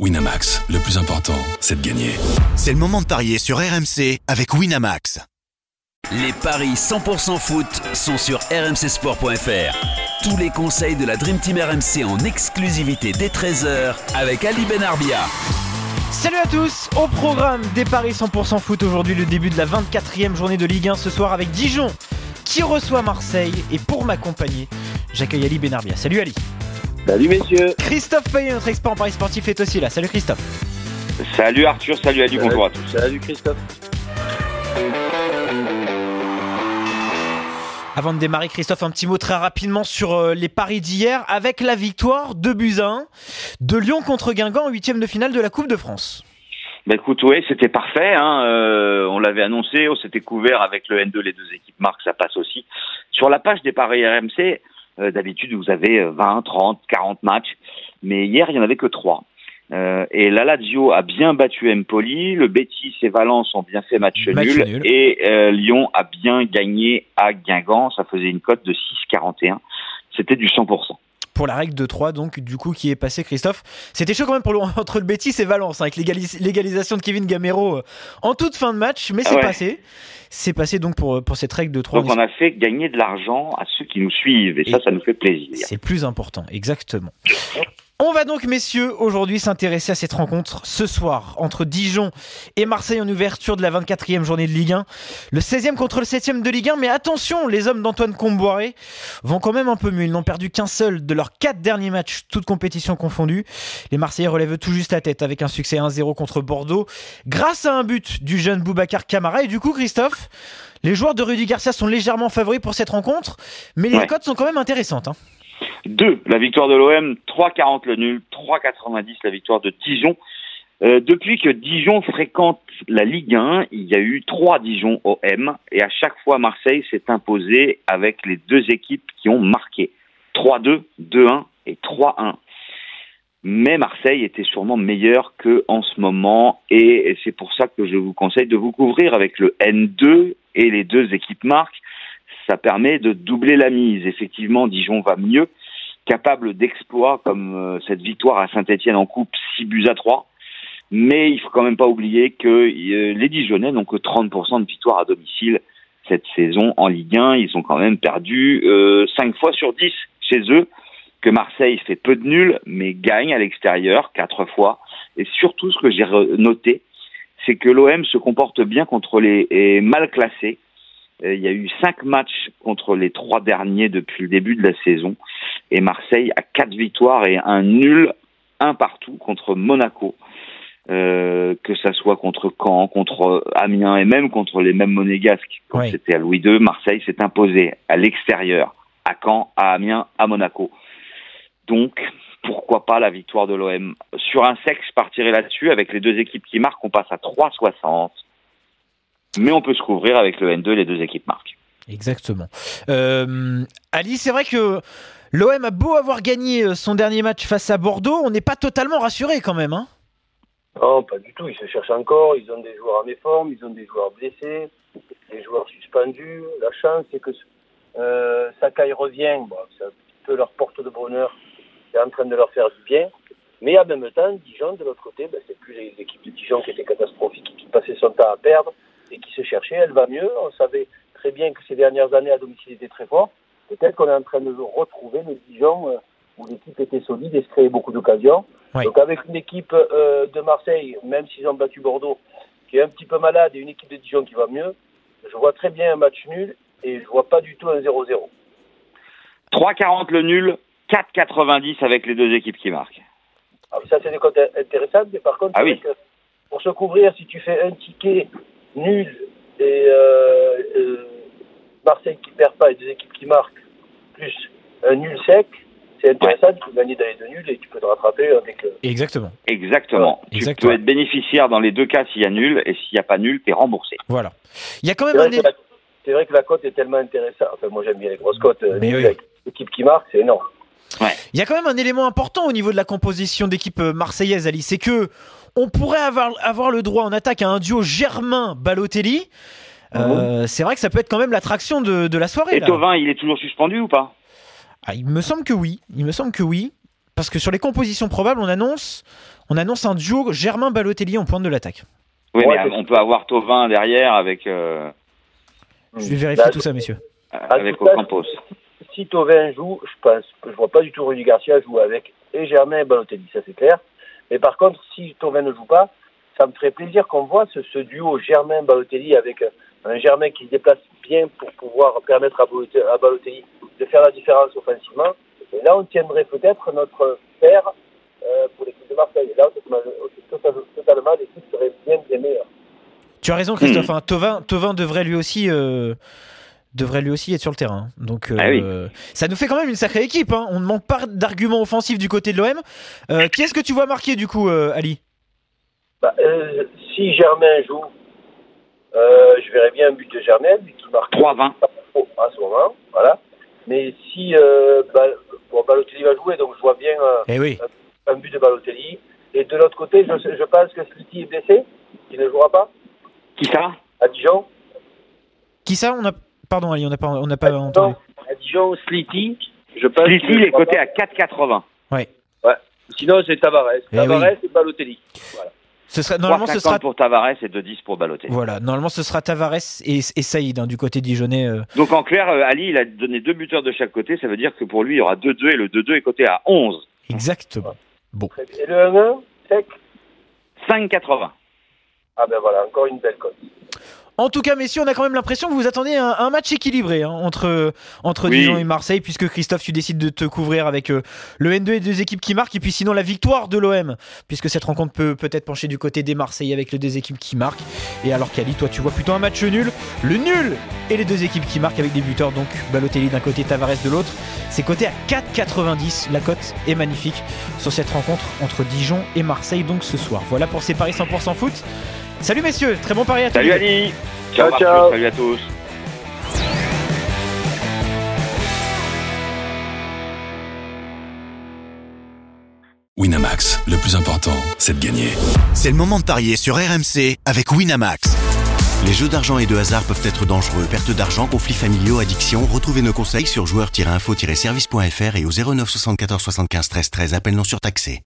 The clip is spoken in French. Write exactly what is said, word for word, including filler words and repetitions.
Winamax, le plus important, c'est de gagner. C'est le moment de parier sur R M C avec Winamax. Les paris cent pour cent foot sont sur r m c sport point f r. Tous les conseils de la Dream Team R M C en exclusivité dès treize heures avec Ali Benarbia. Salut à tous, au programme des paris cent pour cent foot aujourd'hui, le début de la vingt-quatrième journée de Ligue un ce soir avec Dijon qui reçoit Marseille. Et pour m'accompagner, j'accueille Ali Benarbia. Salut Ali. Salut messieurs. Christophe Payet, notre expert en paris sportif, est aussi là. Salut Christophe. Salut Arthur, salut Ali, bonjour à tous. Salut Christophe. Avant de démarrer, Christophe, un petit mot très rapidement sur les paris d'hier avec la victoire de Buzyn de Lyon contre Guingamp en huitième de finale de la Coupe de France. Ben écoute, oui, c'était parfait, hein. euh, on l'avait annoncé, on s'était couvert avec le N deux, les deux équipes marquent, ça passe aussi. Sur la page des paris R M C, d'habitude, vous avez vingt, trente, quarante matchs, mais hier, il n'y en avait que trois. Euh, et la Lazio a bien battu Empoli, le Betis et Valence ont bien fait match, match nul, nul, et euh, Lyon a bien gagné à Guingamp, ça faisait une cote de six virgule quarante et un, c'était du cent pour cent. Pour la règle de trois, donc, du coup, qui est passée, Christophe. C'était chaud quand même pour le, entre le Betis et Valence, hein, avec l'égalis, l'égalisation de Kevin Gamero euh, en toute fin de match, mais c'est ouais. passé. C'est passé donc pour, pour cette règle de trois. Donc on a fait gagner de l'argent à ceux qui nous suivent, et, et ça, ça nous fait plaisir. C'est plus important, exactement. On va donc, messieurs, aujourd'hui s'intéresser à cette rencontre ce soir entre Dijon et Marseille en ouverture de la vingt-quatrième journée de Ligue un. Le seizième contre le septième de Ligue un, mais attention, les hommes d'Antoine Comboiré vont quand même un peu mieux. Ils n'ont perdu qu'un seul de leurs quatre derniers matchs, toutes compétitions confondues. Les Marseillais relèvent tout juste la tête avec un succès un zéro contre Bordeaux grâce à un but du jeune Boubacar Camara. Et du coup, Christophe, les joueurs de Rudy Garcia sont légèrement favoris pour cette rencontre, mais les ouais. cotes sont quand même intéressantes, hein. deux, la victoire de l'O M, trois quarante le nul, trois quatre-vingt-dix la victoire de Dijon. Euh, depuis que Dijon fréquente la Ligue un, il y a eu trois Dijon O M et à chaque fois Marseille s'est imposé avec les deux équipes qui ont marqué. trois deux, deux un et trois un. Mais Marseille était sûrement meilleur qu'en ce moment et c'est pour ça que je vous conseille de vous couvrir avec le N deux et les deux équipes marques. Ça permet de doubler la mise. Effectivement, Dijon va mieux, capable d'exploits comme cette victoire à Saint-Étienne en coupe six buts à trois. Mais il ne faut quand même pas oublier que les Dijonnais n'ont que trente pour cent de victoires à domicile cette saison en Ligue un. Ils ont quand même perdu euh, cinq fois sur dix chez eux, que Marseille fait peu de nuls, mais gagne à l'extérieur quatre fois. Et surtout, ce que j'ai noté, c'est que l'O M se comporte bien contre les mal classés. Il y a eu cinq matchs contre les trois derniers depuis le début de la saison. Et Marseille a quatre victoires et un nul, un partout contre Monaco. Euh, que ça soit contre Caen, contre Amiens et même contre les mêmes Monégasques. Quand oui. c'était à Louis deux, Marseille s'est imposé à l'extérieur, à Caen, à Amiens, à Monaco. Donc, pourquoi pas la victoire de l'O M? Sur un sec, je partirai là-dessus. Avec les deux équipes qui marquent, on passe à trois soixante. Mais on peut se couvrir avec le N deux, les deux équipes marquent. Exactement. Euh, Ali, c'est vrai que l'O M a beau avoir gagné son dernier match face à Bordeaux, on n'est pas totalement rassuré quand même, hein ? Non, pas du tout. Ils se cherchent encore. Ils ont des joueurs en méforme, ils ont des joueurs blessés, des joueurs suspendus. La chance, c'est que euh, Sakai revient. Bon, c'est un petit peu leur porte de bonheur. C'est en train de leur faire du bien. Mais en même temps, Dijon, de l'autre côté, ben, c'est plus les équipes de Dijon qui étaient catastrophiques, qui passaient son temps à perdre. Et qui se cherchait, elle va mieux. On savait très bien que ces dernières années, à domicile était très fort. Peut-être qu'on est en train de retrouver le Dijon où l'équipe était solide et se créait beaucoup d'occasions. Oui. Donc avec une équipe euh, de Marseille, même s'ils ont battu Bordeaux, qui est un petit peu malade, et une équipe de Dijon qui va mieux, je vois très bien un match nul et je vois pas du tout un zéro zéro. trois quarante le nul, quatre quatre-vingt-dix avec les deux équipes qui marquent. Ah, ça, c'est des comptes intéressantes, mais par contre, ah, oui. pour se couvrir, si tu fais un ticket nul et euh, euh, Marseille qui perd pas et deux équipes qui marquent, plus un nul sec, c'est intéressant, ouais. tu peux gagner dans les deux nuls et tu peux te rattraper avec... Euh... Exactement. Exactement. Ouais. Tu Exactement. peux être bénéficiaire dans les deux cas s'il y a nul, et s'il n'y a pas nul, tu es remboursé. Voilà. Il y a quand même c'est, un vrai dé... la... c'est vrai que la cote est tellement intéressante. Enfin, moi j'aime bien les grosses cotes. Euh, oui. Avec l'équipe qui marque, c'est énorme. Ouais. Il y a quand même un élément important au niveau de la composition d'équipe marseillaise, Ali, c'est que on pourrait avoir, avoir le droit en attaque à un duo Germain-Balotelli. Euh, mmh. C'est vrai que ça peut être quand même l'attraction de, de la soirée. Et Thauvin, il est toujours suspendu ou pas? Ah, il me semble que oui. Il me semble que oui. parce que sur les compositions probables, on annonce, on annonce un duo Germain Balotelli en pointe de l'attaque. Oui, ouais, mais on peut avoir Thauvin derrière avec. Euh... Je vais vérifier Là, tout ça, messieurs. Avec Ocampos. Si Thauvin joue, je pense, je vois pas du tout Rudy Garcia jouer avec et Germain et Balotelli, ça c'est clair. Mais par contre, si Thauvin ne joue pas, ça me ferait plaisir qu'on voit ce, ce duo Germain-Balotelli avec un Germain qui se déplace bien pour pouvoir permettre à Balotelli de faire la différence offensivement. Et là, on tiendrait peut-être notre fer euh, pour l'équipe de Marseille. Et là, totalement, l'équipe serait bien, bien meilleure. Tu as raison, Christophe. Mmh. Hein, Thauvin, Thauvin devrait lui aussi... Euh... devrait lui aussi être sur le terrain. Donc, euh, ah oui. Ça nous fait quand même une sacrée équipe. Hein. On ne manque pas d'arguments offensifs du côté de l'O M. Euh, qui est-ce que tu vois marquer, du coup, euh, Ali ? bah, euh, Si Germain joue, euh, je verrais bien un but de Germain, qui marque trois vingt à ce moment. Voilà. Mais si euh, bah, bon, Balotelli va jouer, donc je vois bien euh, eh oui. un, un but de Balotelli. Et de l'autre côté, je, je pense que Slity est blessé, qui ne jouera pas. Qui ça ? À Dijon. Qui ça ? On a... Pardon, Ali, on n'a pas, on n'a pas à entendu. À Dijon, Slity, je pense. Slity, il est coté à quatre virgule quatre-vingts. Ouais. Ouais. Sinon, c'est Tavares. Eh Tavares oui. et Balotelli. Voilà. Ce sera normalement ce sera pour Tavares et deux dix pour Balotelli. Voilà, normalement ce sera Tavares et, et Saïd hein, du côté dijonnais. Euh... Donc en clair, euh, Ali, il a donné deux buteurs de chaque côté, ça veut dire que pour lui, il y aura deux deux et le deux deux est coté à onze. Exactement. Ouais. Bon. Et le un un, sec cinq virgule quatre-vingts. Ah ben voilà, encore une belle cote. En tout cas, messieurs, on a quand même l'impression que vous attendez un, un match équilibré hein, entre, entre oui. Dijon et Marseille, puisque Christophe, tu décides de te couvrir avec euh, le N deux et deux équipes qui marquent, et puis sinon la victoire de l'O M, puisque cette rencontre peut peut-être pencher du côté des Marseillais avec les deux équipes qui marquent. Et alors qu'Ali, toi, tu vois plutôt un match nul, le nul et les deux équipes qui marquent avec des buteurs, donc Balotelli d'un côté, Tavares de l'autre. C'est coté à quatre virgule quatre-vingt-dix, la cote est magnifique sur cette rencontre entre Dijon et Marseille, donc ce soir. Voilà pour ces paris cent pour cent foot. Salut messieurs, très bon pari à tous. Salut Ali. Ciao, ciao, ciao. Salut à tous. Winamax, le plus important, c'est de gagner. C'est le moment de parier sur R M C avec Winamax. Les jeux d'argent et de hasard peuvent être dangereux. Perte d'argent, conflits familiaux, addiction. Retrouvez nos conseils sur joueurs tiret info tiret service point f r et au zéro neuf soixante-quatorze soixante-quinze treize treize. Appel non surtaxé.